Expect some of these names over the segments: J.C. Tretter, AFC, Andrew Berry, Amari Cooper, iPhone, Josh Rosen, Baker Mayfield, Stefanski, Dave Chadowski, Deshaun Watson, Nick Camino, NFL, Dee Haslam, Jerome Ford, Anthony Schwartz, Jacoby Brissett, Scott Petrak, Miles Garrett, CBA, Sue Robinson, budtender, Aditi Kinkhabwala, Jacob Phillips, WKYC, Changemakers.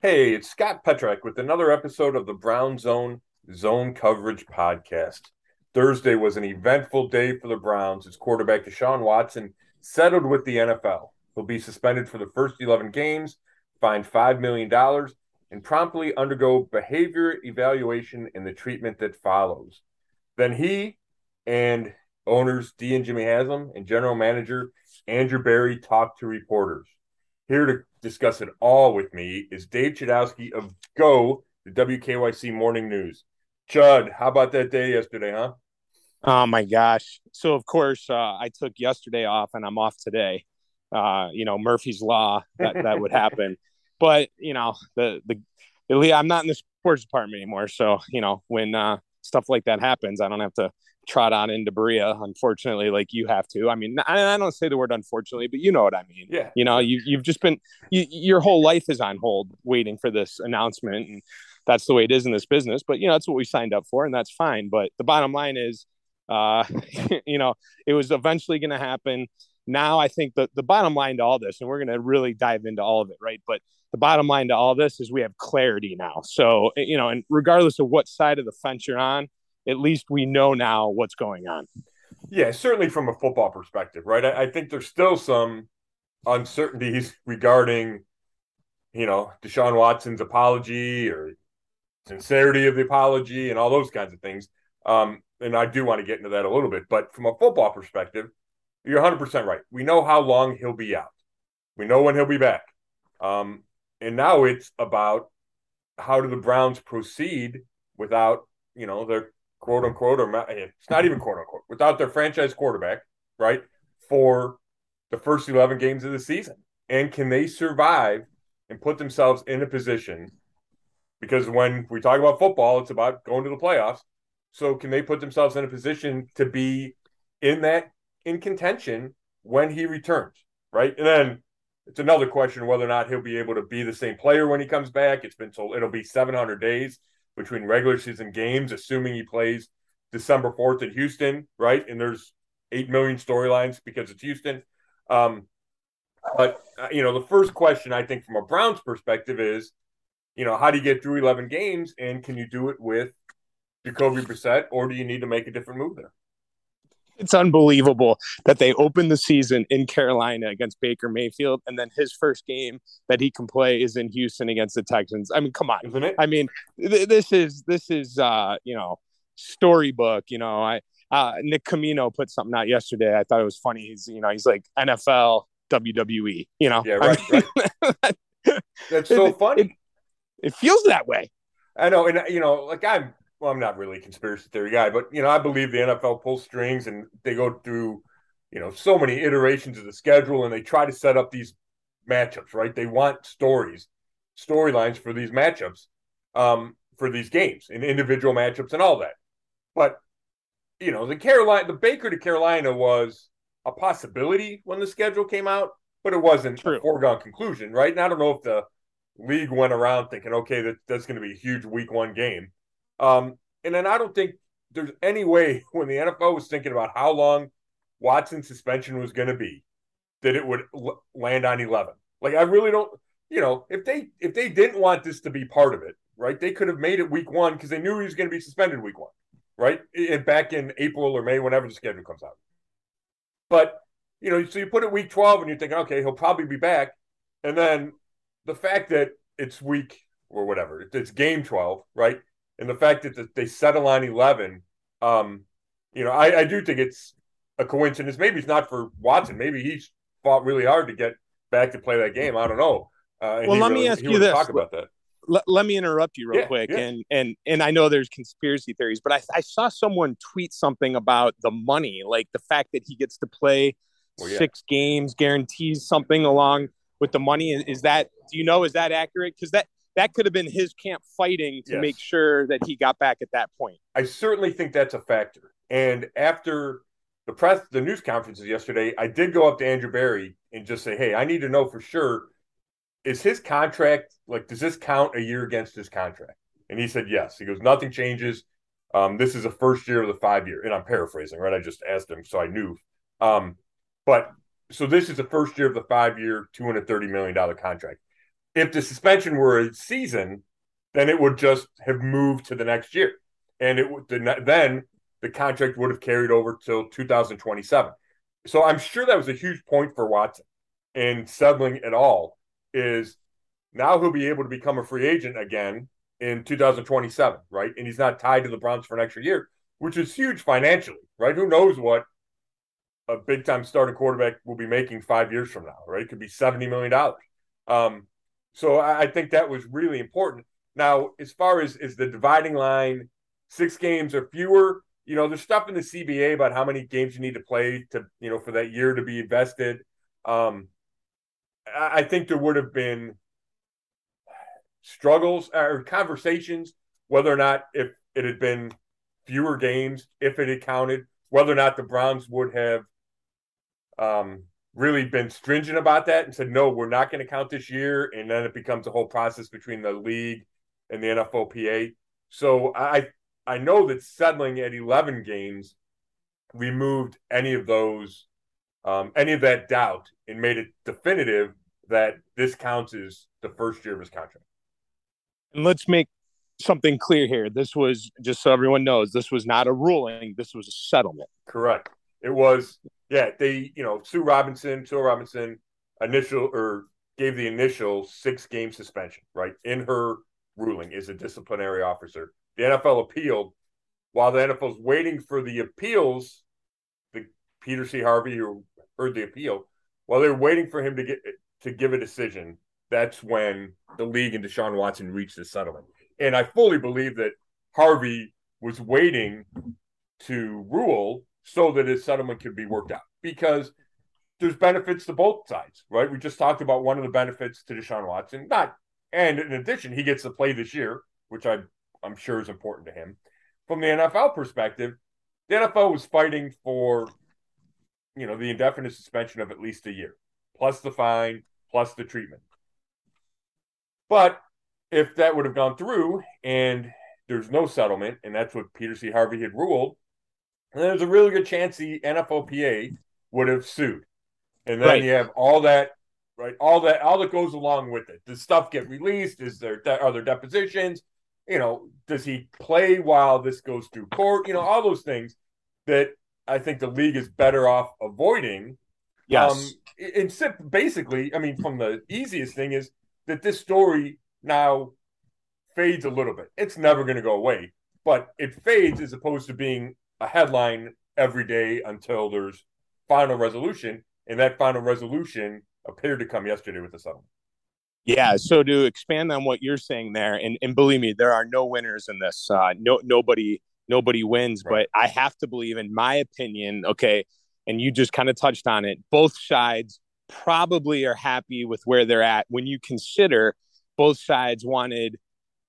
Hey, it's Scott Petrak with another episode of the Brown Zone Zone Coverage Podcast. Thursday was an eventful day for the Browns. Its quarterback Deshaun Watson settled with the NFL. He'll be suspended for the first 11 games, fined $5 million, and promptly undergo behavior evaluation and the treatment that follows. Then he and owners Dee and Jimmy Haslam and general manager Andrew Berry talked to reporters. Here to discuss it all with me is Dave Chadowski of Go, the WKYC Morning News. Chud, how about that day yesterday, huh? Oh, my gosh. So, of course, I took yesterday off, and I'm off today. Murphy's Law, that would happen. But, I'm not in the sports department anymore. So, when stuff like that happens, I don't have to trot on into Berea, unfortunately, like you have to. I mean, I don't say the word unfortunately, but you know what I mean. Yeah. You've just been your whole life is on hold waiting for this announcement, and that's the way it is in this business. But that's what we signed up for, and that's fine. But the bottom line is, it was eventually going to happen. Now I think the bottom line to all this, and we're going to really dive into all of it, right? But the bottom line to all this is we have clarity now. So and regardless of what side of the fence you're on, at least we know now what's going on. Yeah, certainly from a football perspective, right? I think there's still some uncertainties regarding, Deshaun Watson's apology or sincerity of the apology and all those kinds of things. And I do want to get into that a little bit. But from a football perspective, you're 100% right. We know how long he'll be out. We know when he'll be back. And now it's about how do the Browns proceed without, their quote unquote, or it's not even quote unquote, without their franchise quarterback, right, for the first 11 games of the season. And can they survive and put themselves in a position? Because when we talk about football, it's about going to the playoffs. So can they put themselves in a position to be in contention when he returns, right? And then it's another question whether or not he'll be able to be the same player when he comes back. It's been told it'll be 700 days between regular season games, assuming he plays December 4th in Houston, right? And there's 8 million storylines because it's Houston. The first question, I think, from a Browns perspective is, how do you get through 11 games, and can you do it with Jacoby Brissett, or do you need to make a different move there? It's unbelievable that they opened the season in Carolina against Baker Mayfield, and then his first game that he can play is in Houston against the Texans. I mean, come on. Isn't it? I mean, this is storybook. Nick Camino put something out yesterday. I thought it was funny. He's like NFL, WWE, Yeah, right. That's so funny. It feels that way. I know. And, I'm not really a conspiracy theory guy, but, I believe the NFL pulls strings and they go through, so many iterations of the schedule, and they try to set up these matchups, right? They want storylines for these matchups, for these games and individual matchups and all that. But, the Baker to Carolina was a possibility when the schedule came out, but it wasn't a foregone conclusion, right? And I don't know if the league went around thinking, okay, that's going to be a huge week one game. And then I don't think there's any way when the NFL was thinking about how long Watson's suspension was going to be that it would land on 11. Like, I really don't, if they didn't want this to be part of it, right, they could have made it week one because they knew he was going to be suspended week one, right, and back in April or May, whenever the schedule comes out. But, so you put it week 12 and you're thinking, okay, he'll probably be back. And then the fact that it's week or whatever, it's game 12, right? And the fact that they settle on 11, I do think it's a coincidence. Maybe it's not for Watson. Maybe he's fought really hard to get back to play that game. I don't know. Let me ask you this. Talk about that. Let me interrupt you real quick. Yeah. And I know there's conspiracy theories, but I saw someone tweet something about the money, like the fact that he gets to play six games guarantees something along with the money. Is that accurate? Because that could have been his camp fighting to make sure that he got back at that point. I certainly think that's a factor. And after the news conferences yesterday, I did go up to Andrew Berry and just say, hey, I need to know for sure, is his contract, does this count a year against his contract? And he said, yes. He goes, nothing changes. This is the first year of the 5-year. And I'm paraphrasing, right? I just asked him, so I knew. So this is the first year of the 5-year, $230 million contract. if the suspension were a season, then it would just have moved to the next year. And it would then the contract would have carried over till 2027. So I'm sure that was a huge point for Watson in settling at all, is now he'll be able to become a free agent again in 2027, right? And he's not tied to the Browns for an extra year, which is huge financially, right? Who knows what a big-time starting quarterback will be making 5 years from now, right? It could be $70 million. So I think that was really important. Now, as far as is the dividing line, 6 games or fewer, you know, there's stuff in the CBA about how many games you need to play to, you know, for that year to be invested. I think there would have been struggles or conversations, whether or not if it had been fewer games, if it had counted, whether or not the Browns would have really been stringent about that and said, no, we're not going to count this year. And then it becomes a whole process between the league and the NFLPA. So I know that settling at 11 games removed any of those, any of that doubt and made it definitive that this counts as the first year of his contract. And let's make something clear here. This was, just so everyone knows, this was not a ruling. This was a settlement. Correct. It was, yeah, they, you know, Sue Robinson gave the initial 6-game suspension, right? In her ruling as a disciplinary officer. The NFL appealed. While the NFL is waiting for the appeals, the Peter C. Harvey, who heard the appeal, while they're waiting for him to give a decision, that's when the league and Deshaun Watson reached the settlement. And I fully believe that Harvey was waiting to rule so that his settlement could be worked out, because there's benefits to both sides, right? We just talked about one of the benefits to Deshaun Watson. And in addition, he gets to play this year, which I'm sure is important to him. From the NFL perspective, the NFL was fighting for, you know, the indefinite suspension of at least a year, plus the fine, plus the treatment. But if that would have gone through and there's no settlement, and that's what Peter C. Harvey had ruled, then there's a really good chance the NFLPA would have sued. And then you have all that, right? All that goes along with it. Does stuff get released? Are there depositions? You know, does he play while this goes through court? You know, all those things that I think the league is better off avoiding. Yes. And basically, I mean, from the easiest thing is that this story now fades a little bit. It's never going to go away, but it fades as opposed to being a headline every day until there's final resolution. And that final resolution appeared to come yesterday with the settlement. Yeah, so to expand on what you're saying there, and believe me, there are no winners in this. Nobody wins, right. But I have to believe, in my opinion, okay, and you just kind of touched on it, both sides probably are happy with where they're at when you consider both sides wanted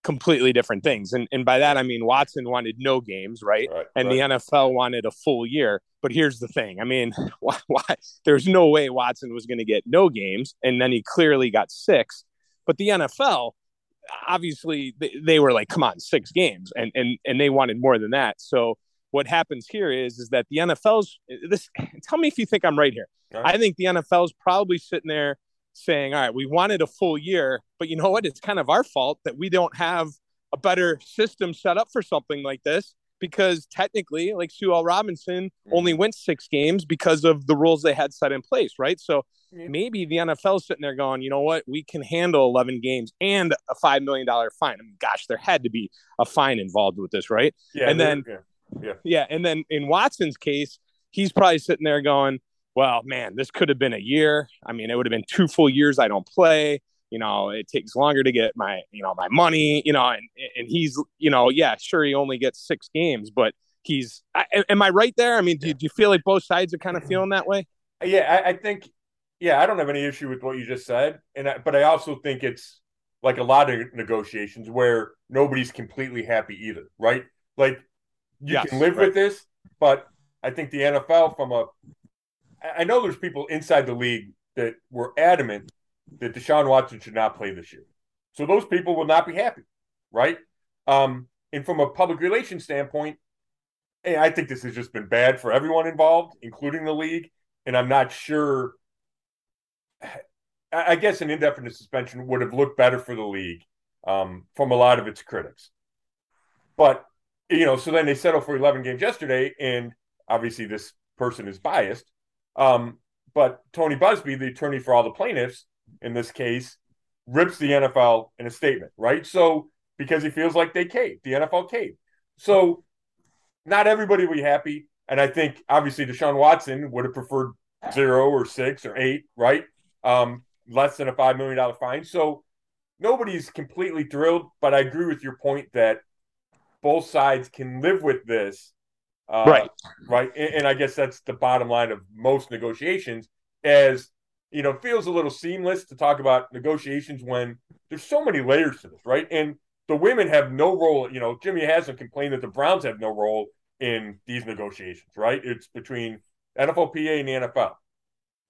completely different things. And by that, I mean, Watson wanted no games, right? And the NFL wanted a full year. But here's the thing. I mean, why? There's no way Watson was going to get no games. And then he clearly got 6. But the NFL, obviously, they were like, come on, 6 games. And they wanted more than that. So what happens here is that the NFL's this. Tell me if you think I'm right here. Right. I think the NFL's probably sitting there saying, all right, we wanted a full year, but you know what? It's kind of our fault that we don't have a better system set up for something like this, because technically, like Sue Robinson only went 6 games because of the rules they had set in place, right? So maybe the NFL's sitting there going, you know what? We can handle 11 games and a $5 million fine. I mean, gosh, there had to be a fine involved with this, right? Yeah, and then, and then in Watson's case, he's probably sitting there going, well, man, this could have been a year. I mean, it would have been 2 full years I don't play. You know, it takes longer to get my, you know, my money, you know, and he's, you know, yeah, sure, he only gets 6 games, but he's, am I right there? I mean, do you feel like both sides are kind of feeling that way? Yeah, I think, I don't have any issue with what you just said. But I also think it's like a lot of negotiations where nobody's completely happy either, right? Like you can live with this, but I think the NFL I know there's people inside the league that were adamant that Deshaun Watson should not play this year. So those people will not be happy, right? And from a public relations standpoint, hey, I think this has just been bad for everyone involved, including the league. And I'm not sure I guess an indefinite suspension would have looked better for the league from a lot of its critics. But, you know, so then they settled for 11 games yesterday, and obviously this person is biased. But Tony Busby, the attorney for all the plaintiffs in this case, rips the NFL in a statement, right? So because he feels like they caved, the NFL caved. So not everybody will be happy. And I think obviously Deshaun Watson would have preferred 0 or 6 or 8, right? Less than a $5 million fine. So nobody's completely thrilled, but I agree with your point that both sides can live with this. Right. Right. And I guess that's the bottom line of most negotiations, as, you know, feels a little seamless to talk about negotiations when there's so many layers to this, right? And the women have no role. You know, Jimmy Haslam complained that the Browns have no role in these negotiations, right? It's between NFLPA and the NFL.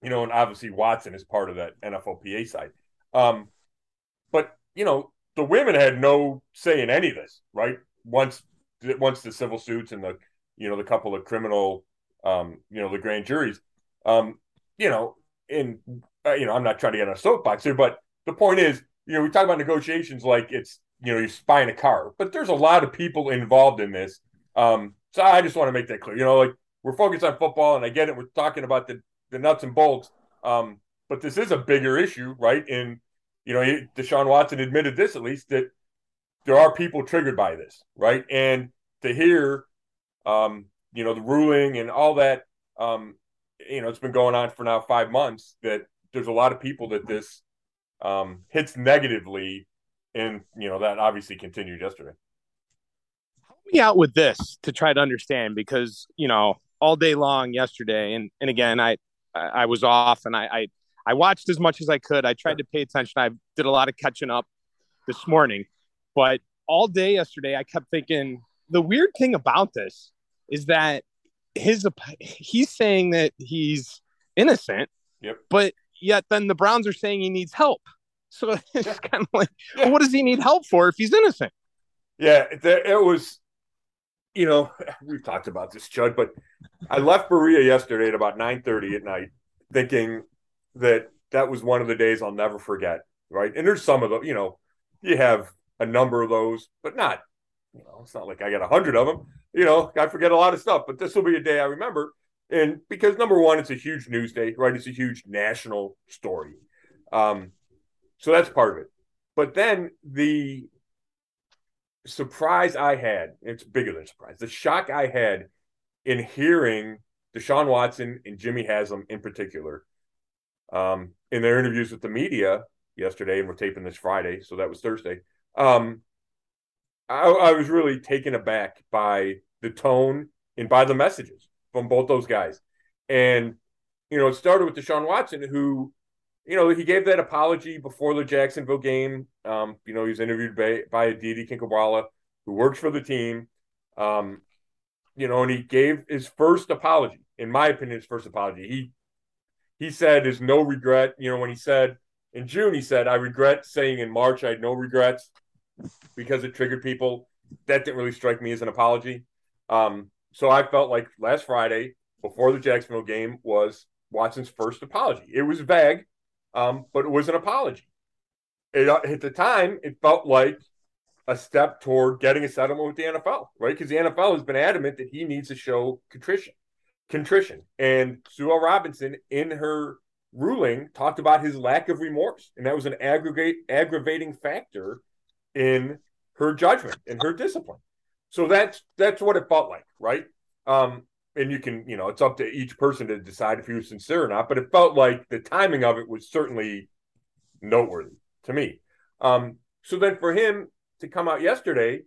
You know, and obviously Watson is part of that NFLPA side. But, you know, the women had no say in any of this, right? Once the civil suits and the, you know, the couple of criminal, you know, the grand juries, you know, and, you know, I'm not trying to get on a soapbox here, but the point is, you know, we talk about negotiations like it's, you know, you're buying a car, but there's a lot of people involved in this. So I just want to make that clear, you know, like we're focused on football and I get it. We're talking about the nuts and bolts. But this is a bigger issue, right? And, you know, Deshaun Watson admitted this, at least, that there are people triggered by this, right? And to hear, you know, the ruling and all that, you know, it's been going on for now 5 months, that there's a lot of people that this hits negatively. And, you know, that obviously continued yesterday. Help me out with this to try to understand, because, you know, all day long yesterday, and again, I was off and I watched as much as I could. I tried to pay attention. I did a lot of catching up this morning, but all day yesterday, I kept thinking the weird thing about this is that he's saying that he's innocent, yep, but yet then the Browns are saying he needs help. So it's kind of like, well, what does he need help for if he's innocent? Yeah, it was, you know, we've talked about this, Chud, but I left Berea yesterday at about 9:30 at night thinking that was one of the days I'll never forget, right? And there's some of them, you know, you have a number of those, but not, you know, it's not like I got 100 of them. You know, I forget a lot of stuff, but this will be a day I remember. And because, number one, it's a huge news day, right? It's a huge national story. So that's part of it. But then the surprise I had, it's bigger than surprise, the shock I had in hearing Deshaun Watson and Jimmy Haslam in particular in their interviews with the media yesterday, and we're taping this Friday, so that was Thursday, I was really taken aback by the tone and by the messages from both those guys. And, you know, it started with Deshaun Watson, who, you know, he gave that apology before the Jacksonville game. You know, he was interviewed by Aditi Kinkhabwala, who works for the team. You know, and he gave his first apology, in my opinion, his first apology. He said there's no regret. You know, when he said in June, he said, I regret saying in March I had no regrets, because it triggered people. That didn't really strike me as an apology. So I felt like last Friday, before the Jacksonville game, was Watson's first apology. It was vague, but it was an apology. At the time, it felt like a step toward getting a settlement with the NFL, right? Because the NFL has been adamant that he needs to show contrition. And Sue Robinson, in her ruling, talked about his lack of remorse, and that was an aggravating factor in her judgment, in her discipline. So that's what it felt like, right? And you can, you know, it's up to each person to decide if he was sincere or not, but it felt like the timing of it was certainly noteworthy to me. So then for him to come out yesterday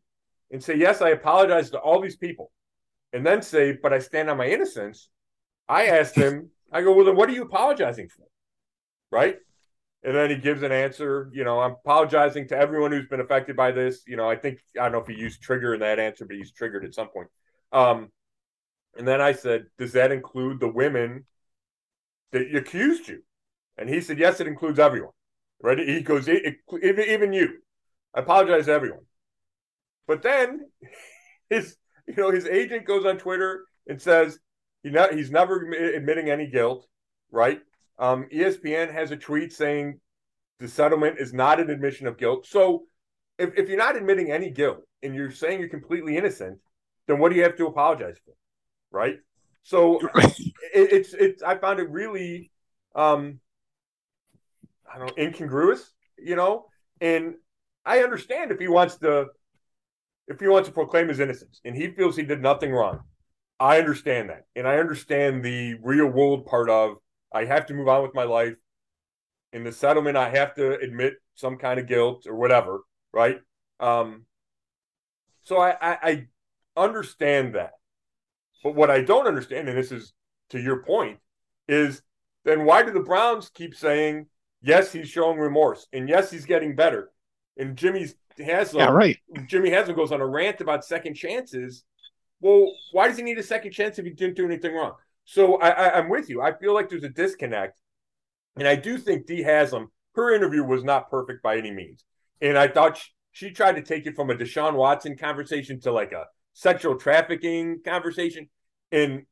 and say, yes, I apologize to all these people, and then say, but I stand on my innocence, I asked him, I go, well, then what are you apologizing for, right? And then he gives an answer, you know, I'm apologizing to everyone who's been affected by this. You know, I don't know if he used trigger in that answer, but he's triggered at some point. And then I said, does that include the women that accused you? And he said, yes, it includes everyone, right? He goes, even you. I apologize to everyone. But then his agent goes on Twitter and says, he's never admitting any guilt, right? ESPN has a tweet saying the settlement is not an admission of guilt. So if you're not admitting any guilt and you're saying you're completely innocent, then what do you have to apologize for, right? So it's I found it really incongruous, you know. And I understand if he wants to proclaim his innocence and he feels he did nothing wrong. I understand that. And I understand the real world part of I have to move on with my life. In the settlement, I have to admit some kind of guilt or whatever, right? So I understand that. But what I don't understand, and this is to your point, is then why do the Browns keep saying, yes, he's showing remorse, and yes, he's getting better. And Jimmy Haslam goes on a rant about second chances. Well, why does he need a second chance if he didn't do anything wrong? So I'm with you. I feel like there's a disconnect. And I do think Dee Haslam, her interview was not perfect by any means. And I thought she tried to take it from a Deshaun Watson conversation to like a sexual trafficking conversation. And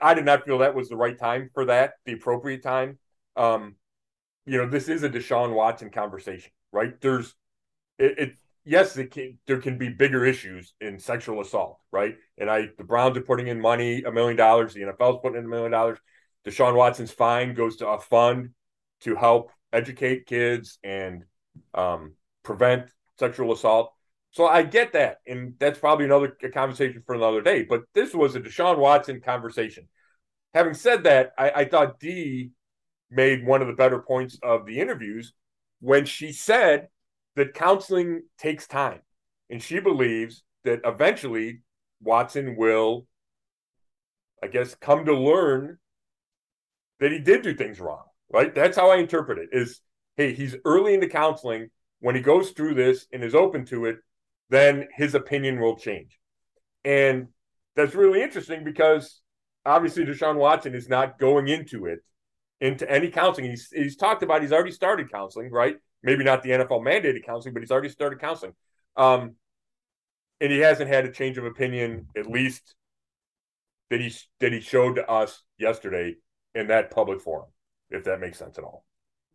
I did not feel that was the right time for that, the appropriate time. This is a Deshaun Watson conversation, right? There can be bigger issues in sexual assault, right? And the Browns are putting in money, $1 million. The NFL's putting in $1 million. Deshaun Watson's fine goes to a fund to help educate kids and prevent sexual assault. So I get that, and that's probably a conversation for another day. But this was a Deshaun Watson conversation. Having said that, I thought Dee made one of the better points of the interviews when she said that counseling takes time, and she believes that eventually Watson will, I guess, come to learn that he did do things wrong, right? That's how I interpret it is, hey, he's early into counseling. When he goes through this and is open to it, then his opinion will change. And that's really interesting because obviously Deshaun Watson is not going into any counseling. He's talked about he's already started counseling, right? Maybe not the NFL mandated counseling, but he's already started counseling. And he hasn't had a change of opinion, at least that he showed to us yesterday in that public forum, if that makes sense at all.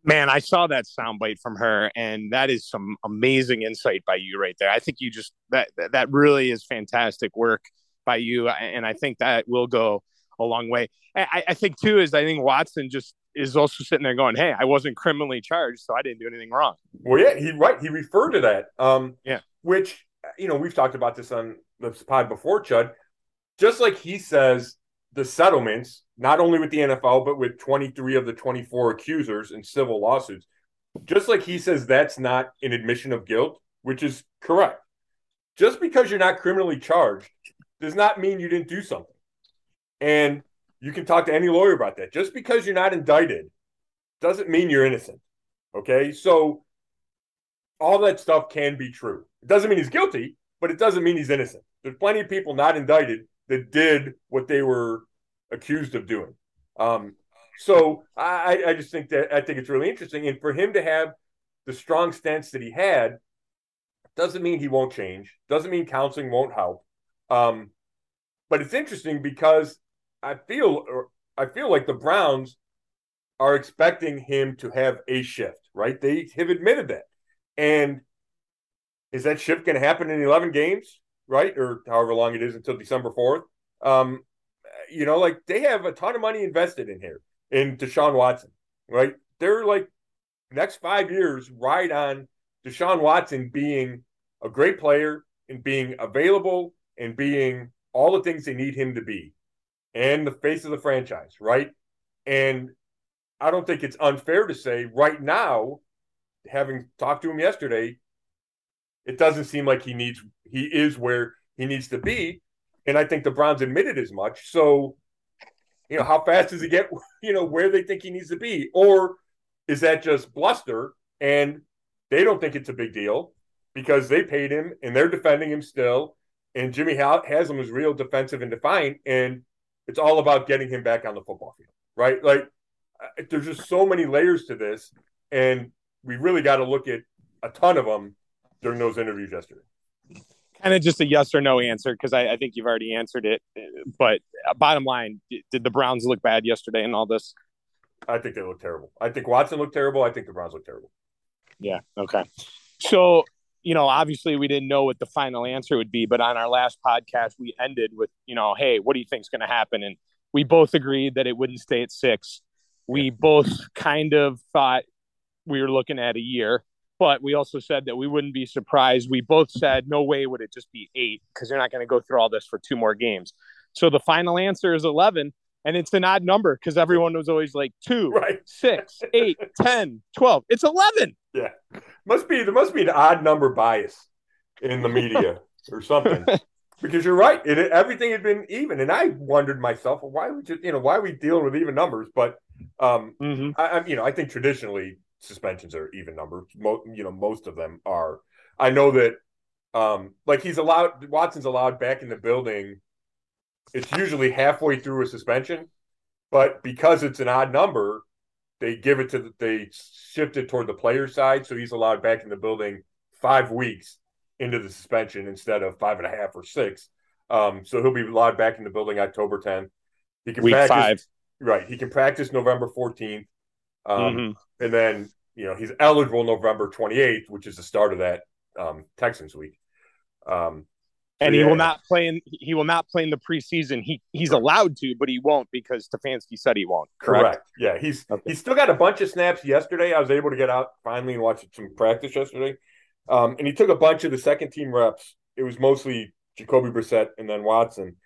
Man, I saw that soundbite from her, and that is some amazing insight by you right there. I think you just that really is fantastic work by you, and I think that will go a long way. I think too is I think Watson just is also sitting there going, hey, I wasn't criminally charged, so I didn't do anything wrong. Well, yeah, he referred to that. Which, we've talked about this on the pod before, Chud. Just like he says the settlements, not only with the NFL, but with 23 of the 24 accusers in civil lawsuits, just like he says that's not an admission of guilt, which is correct. Just because you're not criminally charged does not mean you didn't do something. And you can talk to any lawyer about that. Just because you're not indicted doesn't mean you're innocent, okay? So all that stuff can be true. It doesn't mean he's guilty, but it doesn't mean he's innocent. There's plenty of people not indicted that did what they were accused of doing. So I just think that I think it's really interesting. And for him to have the strong stance that he had doesn't mean he won't change, doesn't mean counseling won't help. But it's interesting because I feel like the Browns are expecting him to have a shift, right? They have admitted that. And is that shift going to happen in 11 games, right? Or however long it is until December 4th. They have a ton of money invested in here, in Deshaun Watson, right? They're like next 5 years ride on Deshaun Watson being a great player and being available and being all the things they need him to be. And the face of the franchise, right? And I don't think it's unfair to say right now, having talked to him yesterday, it doesn't seem like he is where he needs to be. And I think the Browns admitted as much. So, how fast does he get, where they think he needs to be? Or is that just bluster? And they don't think it's a big deal because they paid him and they're defending him still. And Jimmy Haslam was real defensive and defiant. And it's all about getting him back on the football field, right? Like, there's just so many layers to this, and we really got to look at a ton of them during those interviews yesterday. Kind of just a yes or no answer, because I think you've already answered it. But bottom line, did the Browns look bad yesterday in all this? I think they look terrible. I think Watson looked terrible. I think the Browns look terrible. Yeah. Okay. So, you know, obviously we didn't know what the final answer would be, but on our last podcast, we ended with, you know, hey, what do you think is going to happen? And we both agreed that it wouldn't stay at 6. We both kind of thought we were looking at a year, but we also said that we wouldn't be surprised. We both said, no way would it just be 8 because they're not going to go through all this for 2 more games. So the final answer is 11. And it's an odd number because everyone was always like 2, right. 6, 8, 10, 12. It's 11. Yeah. There must be an odd number bias in the media or something. Because you're right. Everything had been even. And I wondered myself, well, why are we dealing with even numbers? But, I think traditionally suspensions are even numbers. Most of them are. I know that Watson's allowed back in the building. It's usually halfway through a suspension, but because it's an odd number, they shift it toward the player side. So he's allowed back in the building 5 weeks into the suspension instead of 5.5 or 6. So he'll be allowed back in the building October 10th. He can practice, 5. Right. He can practice November 14th. And then, he's eligible November 28th, which is the start of that Texans week. And he will not play in. He will not play in the preseason. He's allowed to, but he won't because Stefanski said he won't. Correct. Yeah, he's still got a bunch of snaps. Yesterday, I was able to get out finally and watch some practice yesterday, and he took a bunch of the second team reps. It was mostly Jacoby Brissett and then Watson.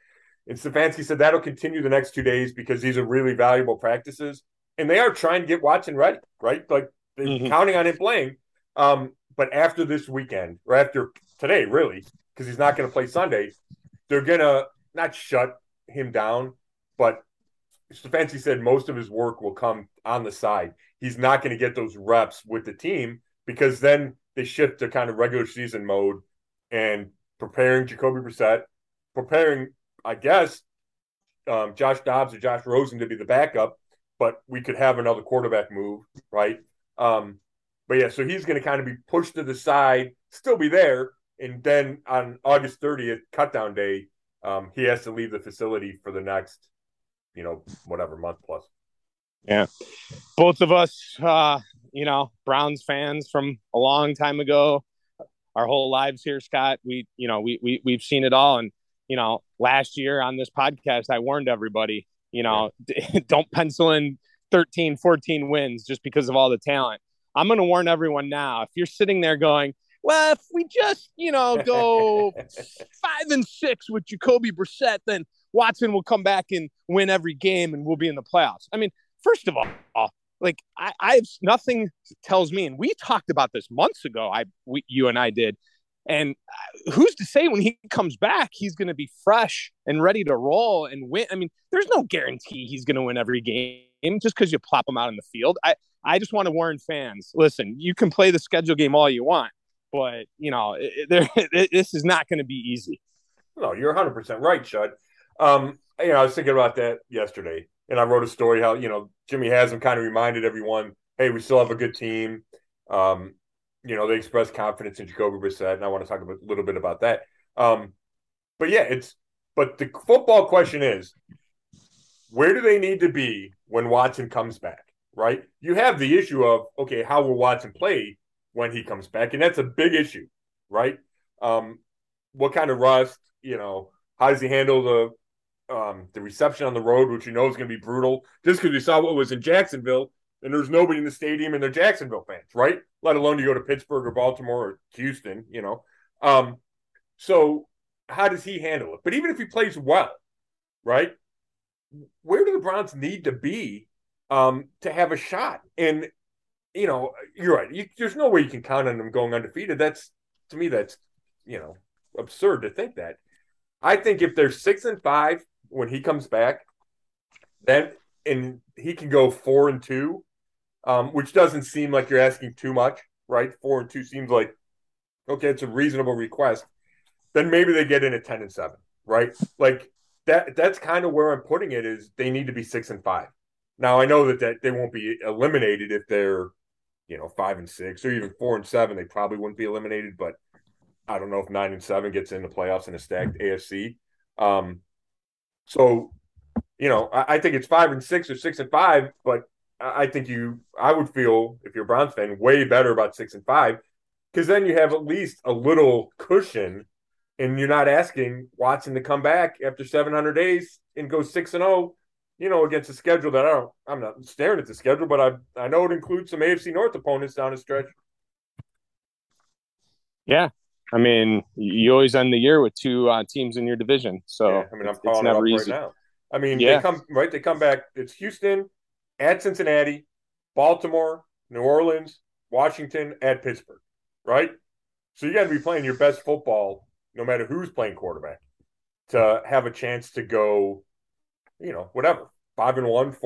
And Stefanski said that'll continue the next 2 days because these are really valuable practices, and they are trying to get Watson ready, right? Like they're counting on him playing. But after this weekend, or after today, really. Because he's not going to play Sunday, they're going to not shut him down, but Stefanski said most of his work will come on the side. He's not going to get those reps with the team because then they shift to kind of regular season mode and preparing Jacoby Brissett, preparing, I guess, Josh Dobbs or Josh Rosen to be the backup, but we could have another quarterback move, right? But, yeah, so he's going to kind of be pushed to the side, still be there, and then on August 30th, cutdown day, he has to leave the facility for the next, whatever month plus. Yeah. Both of us, Browns fans from a long time ago, our whole lives here, Scott, we've seen it all. And, last year on this podcast, I warned everybody, don't pencil in 13, 14 wins just because of all the talent. I'm going to warn everyone now, if you're sitting there going, well, if we just, go 5-6 with Jacoby Brissett, then Watson will come back and win every game and we'll be in the playoffs. I mean, first of all, like I've nothing tells me, and we talked about this months ago, you and I did, and who's to say when he comes back, he's going to be fresh and ready to roll and win. I mean, there's no guarantee he's going to win every game just because you plop him out in the field. I just want to warn fans, listen, you can play the schedule game all you want. But, this is not going to be easy. No, you're 100% right, Chud. I was thinking about that yesterday, and I wrote a story how, Jimmy Haslam kind of reminded everyone, hey, we still have a good team. They expressed confidence in Jacoby Brissett, and I want to talk a little bit about that. But the football question is, where do they need to be when Watson comes back, right? You have the issue of, okay, how will Watson play when he comes back? And that's a big issue, right? What kind of rust, how does he handle the reception on the road, which is going to be brutal, just because we saw what was in Jacksonville, and there's nobody in the stadium and they're Jacksonville fans, right? Let alone you go to Pittsburgh or Baltimore or Houston, So how does he handle it? But even if he plays well, right, where do the Browns need to be to have a shot? And you're right. There's no way you can count on them going undefeated. That's absurd to think that. I think if they're 6-5 when he comes back, then and he can go 4-2, which doesn't seem like you're asking too much, right? 4-2 seems like, okay, it's a reasonable request. Then maybe they get in at 10-7, right? Like that's kind of where I'm putting it is they need to be 6-5. Now I know that they won't be eliminated if they're 5-6 or even 4-7, they probably wouldn't be eliminated, but I don't know if 9-7 gets in the playoffs in a stacked AFC. So, I think it's 5-6 or 6-5, but I think I would feel, if you're a Browns fan, way better about 6-5, because then you have at least a little cushion, and you're not asking Watson to come back after 700 days and go 6-0, you know, against a schedule that I'm not staring at the schedule, but I know it includes some AFC North opponents down the stretch. Yeah. I mean, you always end the year with two teams in your division. So yeah, I mean, I'm calling it up right now. I mean, yeah. They come back. It's Houston, at Cincinnati, Baltimore, New Orleans, Washington, at Pittsburgh, right? So you got to be playing your best football, no matter who's playing quarterback, to have a chance to go, you know, whatever, 5-1,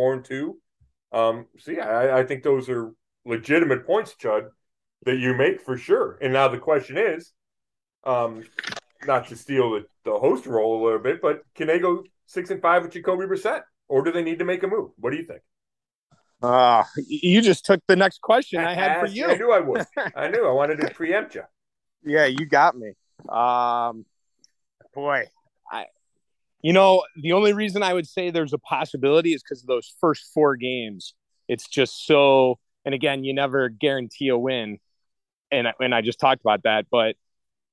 4-2. So yeah, I think those are legitimate points, Chud, that you make for sure. And now the question is, not to steal the host role a little bit, but can they go 6-5 with Jacoby Brissett, or do they need to make a move? What do you think? You just took the next question I had for you. I knew I would. I wanted to preempt you. Yeah, you got me. The only reason I would say there's a possibility is because of those first four games. It's just so, and again, you never guarantee a win. And I just talked about that, but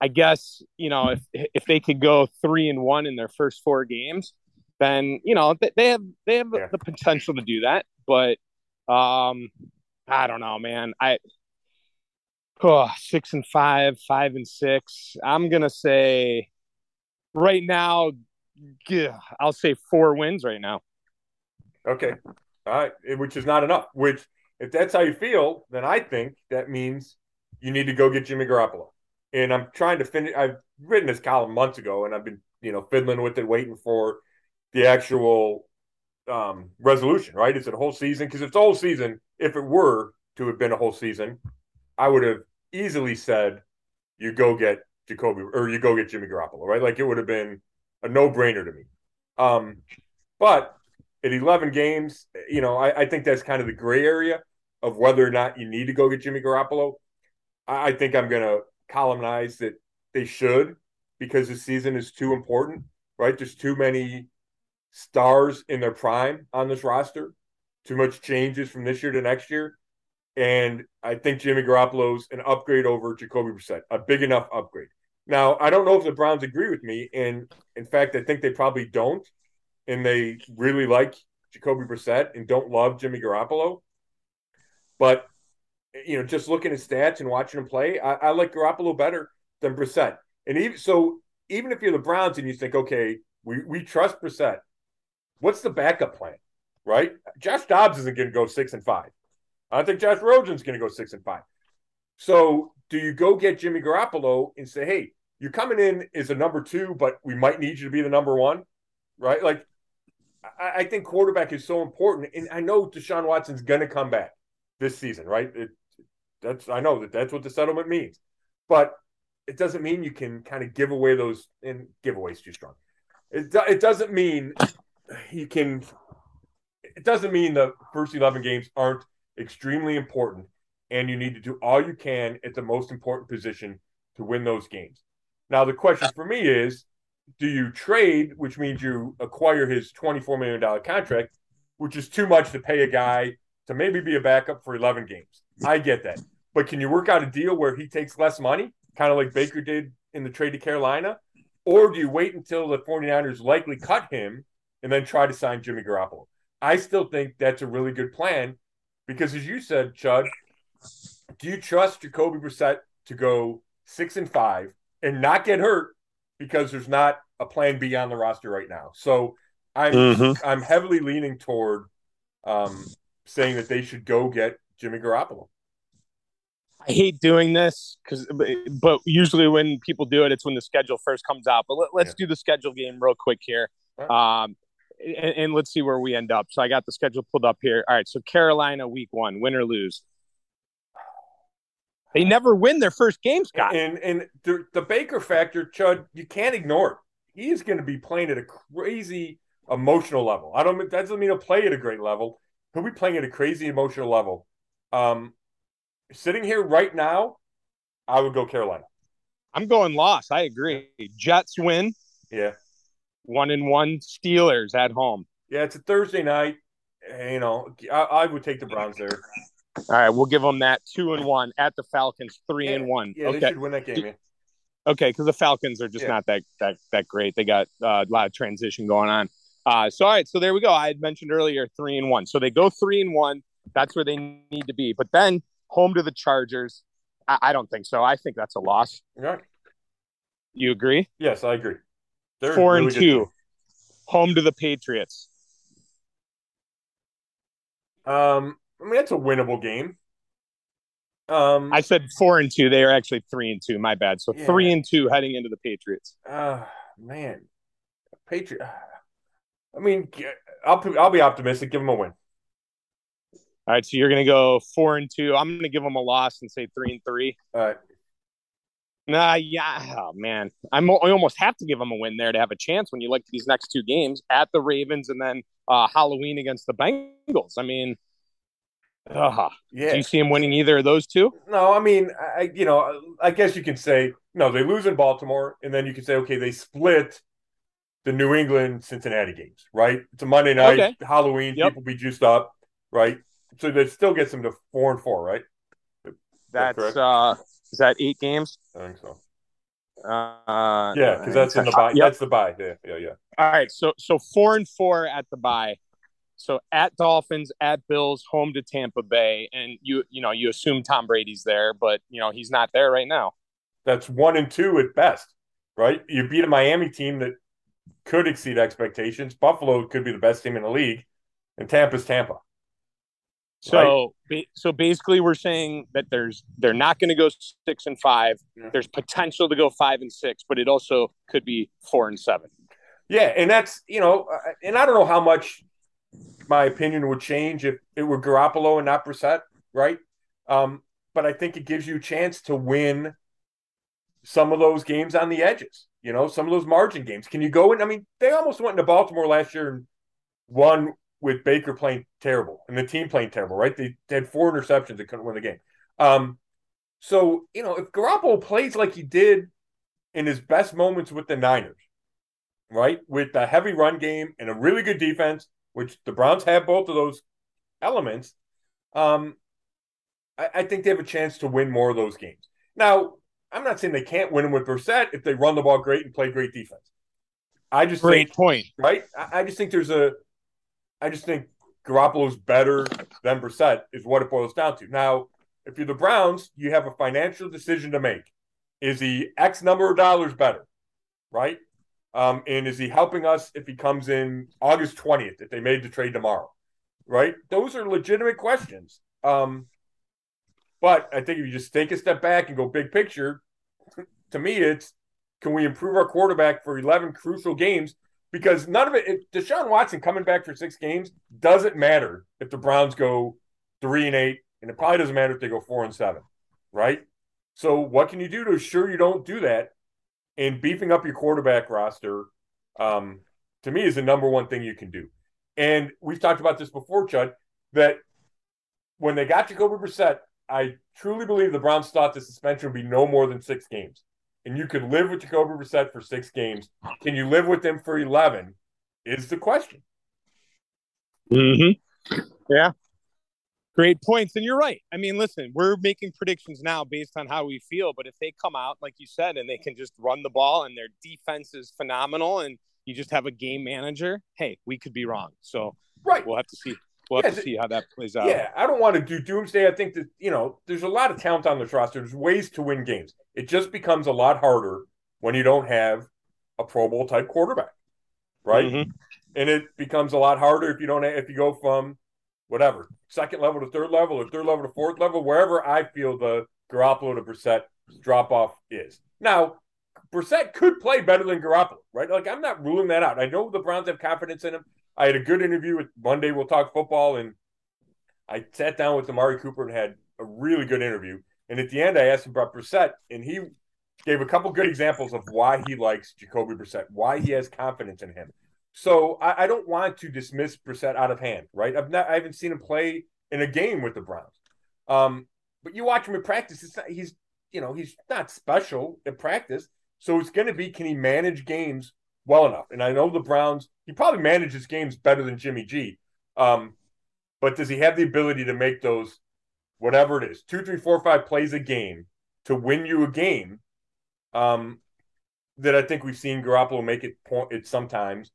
I guess, you know, if they could go 3-1 in their first four games, then, you know, they have yeah, the potential to do that. But I don't know, man. 6-5, 5-6. I'm going to say right now, I'll say 4 wins right now. Okay. All right. Which is not enough. Which, if that's how you feel, then I think that means you need to go get Jimmy Garoppolo. And I'm trying to finish. I've written this column months ago, and I've been, you know, fiddling with it, waiting for the actual resolution, right? Is it a whole season? Because if it's a whole season, if it were to have been a whole season, I would have easily said you go get Jacoby, or you go get Jimmy Garoppolo, right? Like, it would have been a no-brainer to me. But at 11 games, you know, I think that's kind of the gray area of whether or not you need to go get Jimmy Garoppolo. I think I'm going to columnize that they should, because the season is too important, right? There's too many stars in their prime on this roster, too much changes from this year to next year. And I think Jimmy Garoppolo's an upgrade over Jacoby Brissett, a big enough upgrade. Now, I don't know if the Browns agree with me, and in fact, I think they probably don't, and they really like Jacoby Brissett and don't love Jimmy Garoppolo. But, you know, just looking at stats and watching him play, I like Garoppolo better than Brissett. And even if you're the Browns and you think, okay, we trust Brissett, what's the backup plan, right? Josh Dobbs isn't going to go 6-5. I think Josh Rosen's going to go 6-5. So do you go get Jimmy Garoppolo and say, hey, you're coming in as a number 2, but we might need you to be the number 1, right? Like, I think quarterback is so important. And I know Deshaun Watson's going to come back this season, right? I know that's what the settlement means. But it doesn't mean you can kind of give away those – and giveaways too strong. It doesn't mean you can – it doesn't mean the first 11 games aren't – extremely important, and you need to do all you can at the most important position to win those games. Now, the question for me is, do you trade, which means you acquire his $24 million contract, which is too much to pay a guy to maybe be a backup for 11 games? I get that. But can you work out a deal where he takes less money, kind of like Baker did in the trade to Carolina? Or do you wait until the 49ers likely cut him and then try to sign Jimmy Garoppolo? I still think that's a really good plan. Because as you said, Chud, do you trust Jacoby Brissett to go 6-5 and not get hurt because there's not a plan B on the roster right now? So I'm heavily leaning toward saying that they should go get Jimmy Garoppolo. I hate doing this, but usually when people do it, it's when the schedule first comes out. But let's do the schedule game real quick here. And let's see where we end up. So I got the schedule pulled up here. All right, so Carolina week 1, win or lose. They never win their first game, Scott. And the Baker factor, Chud, you can't ignore it. He is going to be playing at a crazy emotional level. That doesn't mean he'll play at a great level. He'll be playing at a crazy emotional level. Sitting here right now, I would go Carolina. I'm going loss. I agree. Jets win. Yeah. 1-1 Steelers at home. Yeah, it's a Thursday night. you know, I would take the Browns there. All right, we'll give them that 2-1 at the Falcons, 3-1. Yeah, okay. They should win that game. Yeah. Okay, because the Falcons are just not that great. They got a lot of transition going on. All right, so there we go. I had mentioned earlier 3-1. So they go 3-1. That's where they need to be. But then home to the Chargers, I don't think so. I think that's a loss. Okay. You agree? Yes, I agree. They're 4-2. Good. Home to the Patriots. I mean, that's a winnable game. I said 4-2. They are actually 3-2. My bad. So 3-2 heading into the Patriots. Man, Patriot. I mean, I'll be optimistic. Give them a win. All right. So you're going to go 4-2. I'm going to give them a loss and say 3-3. All right. Oh, man. I almost have to give them a win there to have a chance when you look at these next two games at the Ravens and then Halloween against the Bengals. I mean. Do you see him winning either of those two? No, I mean, I guess you can say, no, they lose in Baltimore, and then you can say, okay, they split the New England-Cincinnati games, right? It's a Monday night, Halloween, people be juiced up, right? So that still gets them to 4-4, right? That's is that 8 games? I think so. Yeah, because that's in the bye. Yep. That's the bye. Yeah. All right, so 4-4 at the bye. So at Dolphins, at Bills, home to Tampa Bay, and you assume Tom Brady's there, but he's not there right now. That's 1-2 at best, right? You beat a Miami team that could exceed expectations. Buffalo could be the best team in the league, and Tampa's Tampa. Right? So basically, we're saying that they're not going to go 6-5. Yeah. There's potential to go 5-6, but it also could be 4-7. Yeah, and that's and I don't know how much. My opinion would change if it were Garoppolo and not Brissett, right? But I think it gives you a chance to win some of those games on the edges, some of those margin games. Can you go in? I mean, they almost went into Baltimore last year and won with Baker playing terrible and the team playing terrible, right? They had 4 interceptions that couldn't win the game. If Garoppolo plays like he did in his best moments with the Niners, right, with a heavy run game and a really good defense, which the Browns have both of those elements, I think they have a chance to win more of those games. Now, I'm not saying they can't win them with Brissett if they run the ball great and play great defense. Right? I just think I just think Garoppolo's better than Brissett is what it boils down to. Now, if you're the Browns, you have a financial decision to make. Is he X number of dollars better, right? And is he helping us if he comes in August 20th, if they made the trade tomorrow, right? Those are legitimate questions. But I think if you just take a step back and go big picture, to me it's, can we improve our quarterback for 11 crucial games? Because none of it, Deshaun Watson coming back for 6 games doesn't matter if the Browns go 3-8, and it probably doesn't matter if they go 4-7, right? So what can you do to assure you don't do that? And beefing up your quarterback roster, to me, is the number one thing you can do. And we've talked about this before, Chud, that when they got Jacoby Brissett, I truly believe the Browns thought the suspension would be no more than 6 games. And you could live with Jacoby Brissett for 6 games. Can you live with him for 11 is the question. Mm-hmm. Yeah. Great points, and you're right. I mean, listen, we're making predictions now based on how we feel, but if they come out, like you said, and they can just run the ball and their defense is phenomenal and you just have a game manager, hey, we could be wrong. So We'll have to see. We'll have to see how that plays out. Yeah, I don't want to do doomsday. I think that, there's a lot of talent on this roster. There's ways to win games. It just becomes a lot harder when you don't have a Pro Bowl-type quarterback, right? Mm-hmm. And it becomes a lot harder if you go from whatever, second level to third level or third level to fourth level, wherever I feel the Garoppolo to Brissett drop-off is. Now, Brissett could play better than Garoppolo, right? Like, I'm not ruling that out. I know the Browns have confidence in him. I had a good interview with Monday We'll Talk Football, and I sat down with Amari Cooper and had a really good interview. And at the end, I asked him about Brissett, and he gave a couple good examples of why he likes Jacoby Brissett, why he has confidence in him. So I don't want to dismiss Brissett out of hand, right? I haven't seen him play in a game with the Browns, but you watch him in practice. He's not special in practice. So it's going to be, can he manage games well enough? And I know the Browns, he probably manages games better than Jimmy G, But does he have the ability to make those, whatever it is, 2, 3, 4, 5 plays a game to win you a game? That I think we've seen Garoppolo make it sometimes.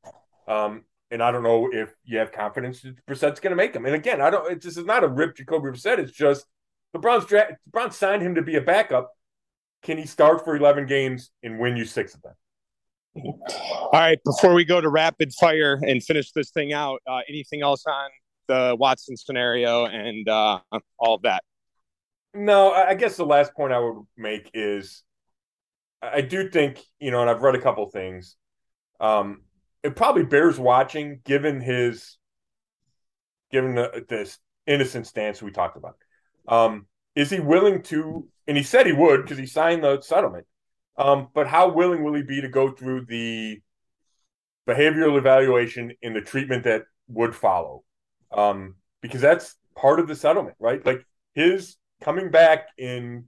And I don't know if you have confidence that Brissett's going to make them. And again, I don't. This is not a rip Jacoby Brissett. It's just the Browns signed him to be a backup. Can he start for 11 games and win you 6 of them? All right. Before we go to rapid fire and finish this thing out, anything else on the Watson scenario and all of that? No, I guess the last point I would make is I do think, and I've read a couple things, it probably bears watching given this innocent stance we talked about. Is he willing to, and he said he would because he signed the settlement, but how willing will he be to go through the behavioral evaluation and the treatment that would follow? Because that's part of the settlement, right? Like his coming back in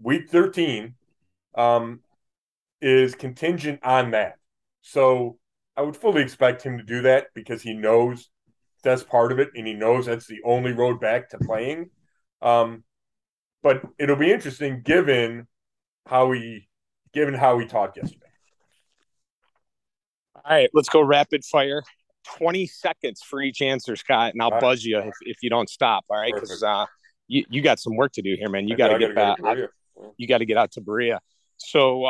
week 13 is contingent on that. So I would fully expect him to do that because he knows that's part of it and he knows that's the only road back to playing. But it'll be interesting given how he talked yesterday. All right, let's go rapid fire. 20 seconds for each answer, Scott, and I'll buzz you if you don't stop. All right, because you got some work to do here, man. You got to get back. You got to get out to Berea. So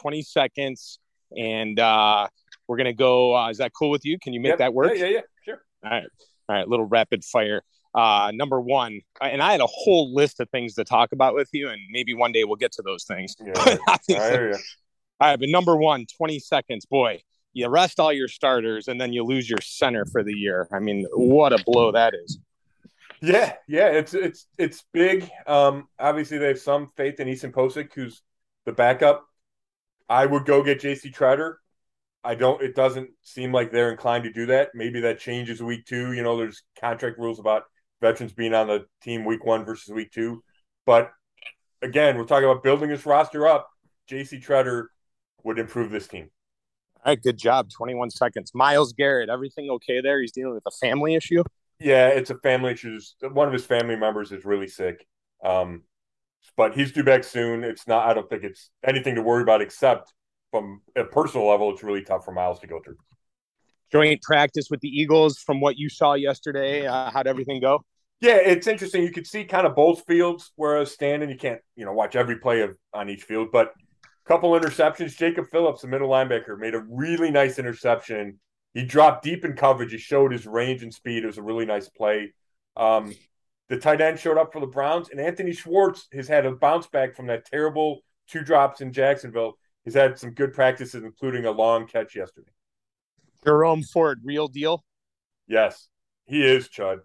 20 seconds, and we're going to go. Is that cool with you? Can you make that work? Yeah, sure. All right, little rapid fire. Number one, and I had a whole list of things to talk about with you, and maybe one day we'll get to those things. Yeah. All right, but number one, 20 seconds, boy. You rest all your starters, and then you lose your center for the year. I mean, what a blow that is. Yeah, it's big. Obviously, they have some faith in Easton Posick, who's the backup. I would go get J.C. Tretter. It doesn't seem like they're inclined to do that. Maybe that changes week 2. There's contract rules about veterans being on the team week 1 versus week 2. But again, we're talking about building this roster up. J.C. Tretter would improve this team. All right, good job. 21 seconds. Miles Garrett, everything okay there? He's dealing with a family issue? Yeah, it's a family issue. One of his family members is really sick. But he's due back soon. I don't think it's anything to worry about, except from a personal level, it's really tough for Miles to go through. Joint practice with the Eagles, from what you saw yesterday, how'd everything go? Yeah, it's interesting. You could see kind of both fields where I was standing. You can't, watch every play on each field, but couple interceptions. Jacob Phillips, the middle linebacker, made a really nice interception. He dropped deep in coverage. He showed his range and speed. It was a really nice play. The tight end showed up for the Browns, and Anthony Schwartz has had a bounce back from that terrible 2 drops in Jacksonville. He's had some good practices, including a long catch yesterday. Jerome Ford, real deal? Yes, he is Chud.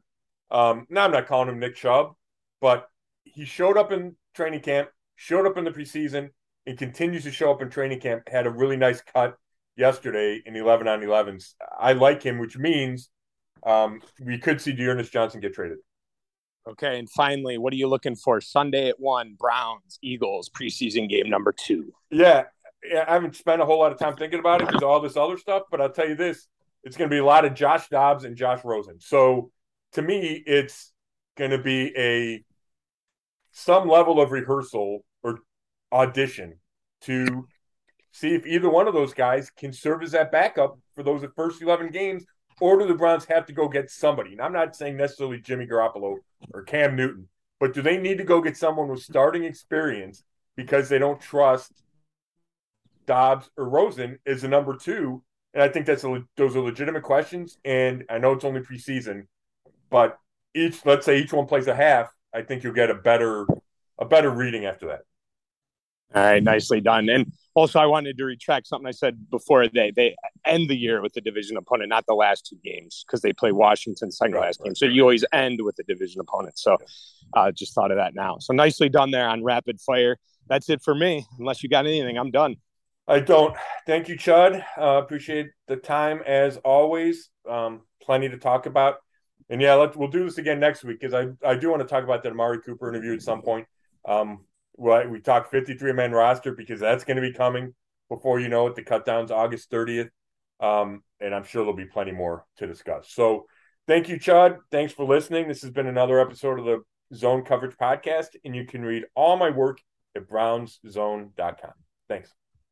Now I'm not calling him Nick Chubb, but he showed up in training camp, showed up in the preseason, and continues to show up in training camp. Had a really nice cut yesterday in 11-on-11s. I like him, which means we could see Dearness Johnson get traded. Okay, and finally, what are you looking for? Sunday at 1, Browns, Eagles, preseason game number 2. Yeah, I haven't spent a whole lot of time thinking about it because all this other stuff, but I'll tell you this, it's going to be a lot of Josh Dobbs and Josh Rosen. So, to me, it's going to be some level of rehearsal or audition to see if either one of those guys can serve as that backup for those first 11 games, or do the Browns have to go get somebody? And I'm not saying necessarily Jimmy Garoppolo or Cam Newton, but do they need to go get someone with starting experience because they don't trust Dobbs or Rosen as the number 2? And I think those are legitimate questions, and I know it's only preseason, but let's say each one plays a half, I think you'll get a better reading after that. All right, nicely done. And also, I wanted to retract something I said before. They end the year with the division opponent, not the last 2 games, because they play Washington second last game. So you always end with the division opponent. So just thought of that now. So nicely done there on rapid fire. That's it for me. Unless you got anything, I'm done. I don't. Thank you, Chud. Appreciate the time as always. Plenty to talk about. And yeah, we'll do this again next week because I do want to talk about that Amari Cooper interview at some point. We talked 53-man roster because that's going to be coming before you know it. The cutdown's August 30th, and I'm sure there'll be plenty more to discuss. So Thank you, Chad. Thanks for listening. This has been another episode of the Zone Coverage Podcast, and you can read all my work at brownszone.com. Thanks.